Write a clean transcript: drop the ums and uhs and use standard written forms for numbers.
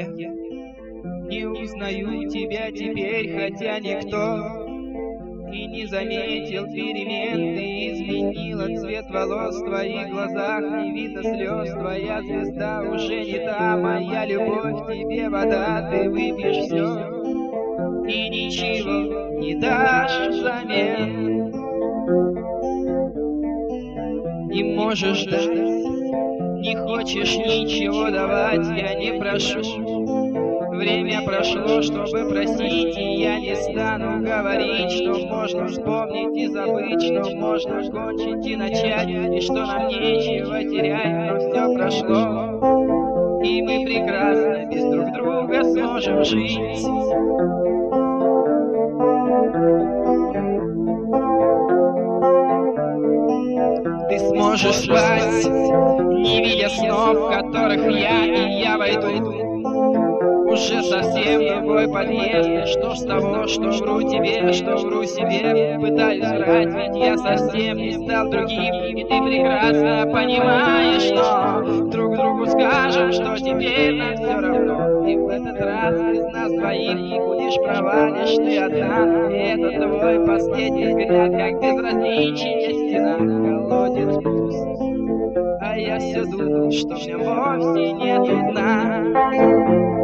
Я не узнаю тебя теперь, хотя никто и не заметил перемен. Ты изменила цвет волос, в твоих глазах не видно слез. Твоя звезда уже не та, моя любовь тебе вода. Ты выпьешь все и ничего не дашь взамен. Не можешь ждать, не хочешь ничего давать, я не прошу. Время прошло, чтобы просить, и я не стану говорить, что можно вспомнить и забыть, что можно кончить и начать, и что нам нечего терять, но все прошло, и мы прекрасно без друг друга сможем жить. Ты сможешь спать, не видя снов, которых я, и я войду уже совсем в твой подъезд. Что с того, что вру тебе, что вру себе, пытаюсь врать, ведь я совсем не стал другим. И ты прекрасно понимаешь, что друг другу скажем, что теперь нам все равно. И в этот раз из нас двоих не будешь права, лишь ты одна. И это твой последний взгляд, как безразличие стена. Колодец пуст, а я все думал, что мне вовсе нету дна.